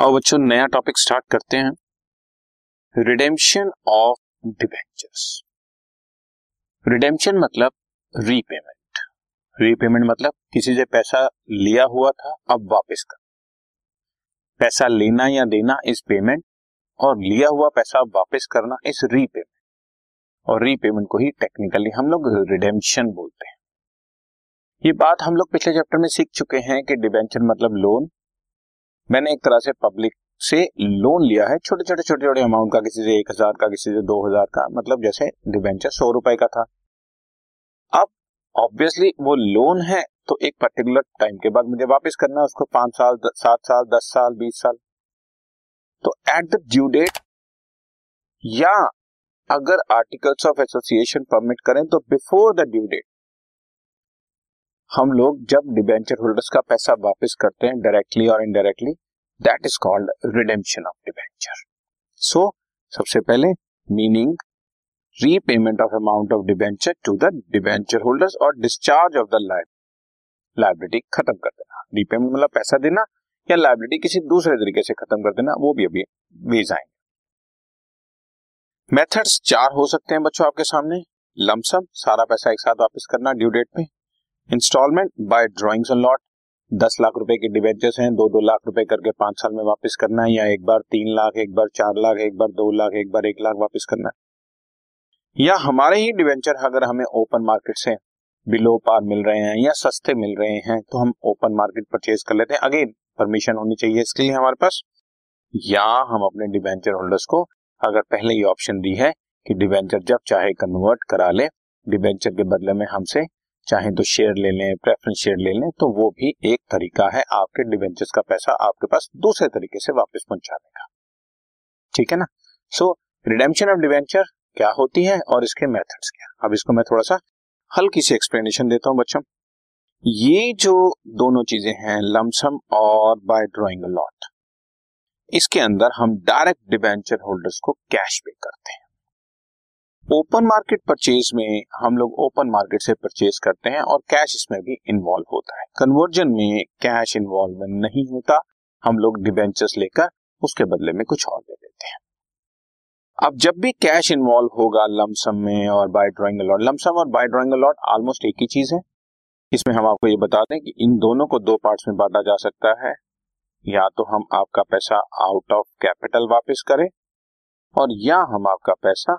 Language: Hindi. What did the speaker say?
आओ बच्चों नया टॉपिक स्टार्ट करते हैं, रिडेम्पशन ऑफ डिबेंचर्स। रिडेम्पशन मतलब रीपेमेंट, रीपेमेंट मतलब किसी से पैसा लिया हुआ था अब वापस कर, पैसा लेना या देना इस पेमेंट, और लिया हुआ पैसा वापस करना इस रीपेमेंट, और रीपेमेंट को ही टेक्निकली हम लोग रिडेम्पशन बोलते हैं। ये बात हम लोग पिछले चैप्टर में सीख चुके हैं कि डिबेंचर मतलब लोन। मैंने एक तरह से पब्लिक से लोन लिया है, छोटे छोटे अमाउंट का, किसी से 1,000 का, किसी से 2,000 का, मतलब जैसे डिबेंचर 100 रुपए का था। अब ऑब्वियसली वो लोन है तो एक पर्टिकुलर टाइम के बाद मुझे वापस करना है उसको, 5 साल, 7 साल, 10 साल, 20 साल। तो एट द ड्यू डेट, या अगर आर्टिकल्स ऑफ एसोसिएशन परमिट करें तो बिफोर द ड्यू डेट हम लोग जब डिबेंचर होल्डर्स का पैसा वापस करते हैं डायरेक्टली और indirectly, that is called redemption of debenture. So सबसे पहले meaning, repayment of amount of debenture to the debenture holders और डिस्चार्ज ऑफ द लायबिलिटी, खत्म कर देना। रीपेमेंट मतलब पैसा देना, या लायबिलिटी किसी दूसरे तरीके से खत्म कर देना, वो भी अभी भेज आएंगे। मेथड्स 4 हो सकते हैं बच्चों आपके सामने: लमसम, सारा पैसा एक साथ वापस करना ड्यू डेट पे, instalment by drawings on lot, 10 lakh रुपए के डिबेंचर्स हैं, 2-2 लाख रुपए करके 5 साल में वापस करना है, या एक बार 3 लाख, एक बार 4 लाख, एक बार 2 लाख, एक बार 1 लाख वापस करना है। या हमारे ही डिबेंचर अगर हमें ओपन मार्केट से बिलो पार मिल रहे हैं या सस्ते मिल रहे हैं तो हम ओपन मार्केट परचेज कर लेते हैं, अगेन परमिशन होनी चाहिए इसके लिए हमारे पास। या हम अपने डिबेंचर होल्डर्स को अगर पहले ही ऑप्शन दी है कि डिबेंचर जब चाहे कन्वर्ट करा ले, डिबेंचर के बदले में हमसे चाहे तो शेयर ले लें, प्रेफरेंस शेयर ले लें, तो वो भी एक तरीका है आपके डिबेंचर्स का पैसा आपके पास दूसरे तरीके से वापस पहुंचाने का, ठीक है ना। सो रिडेम्पशन ऑफ डिबेंचर क्या होती है और इसके मेथड्स क्या। अब इसको मैं थोड़ा सा हल्की सी एक्सप्लेनेशन देता हूं बच्चों। ये जो दोनों चीजें हैं, लमसम और बाय ड्रॉइंग लॉट, इसके अंदर हम डायरेक्ट डिबेंचर होल्डर्स को कैश पे करते हैं। ओपन मार्केट परचेज में हम लोग ओपन मार्केट से परचेज करते हैं और कैश इसमें भी इन्वॉल्व होता है। कन्वर्जन में कैश इन्वॉल्व नहीं होता, हम लोग डिबेंचर्स लेकर उसके बदले में कुछ और दे देते हैं। अब जब भी कैश इन्वॉल्व होगा लमसम में और बाय ड्रॉइंग अलॉट, लमसम और बाय ड्रॉइंग अलॉट ऑलमोस्ट एक ही चीज है। इसमें हम आपको ये बता दें कि इन दोनों को 2 पार्ट्स में बांटा जा सकता है, या तो हम आपका पैसा आउट ऑफ कैपिटल वापस करें और या हम आपका पैसा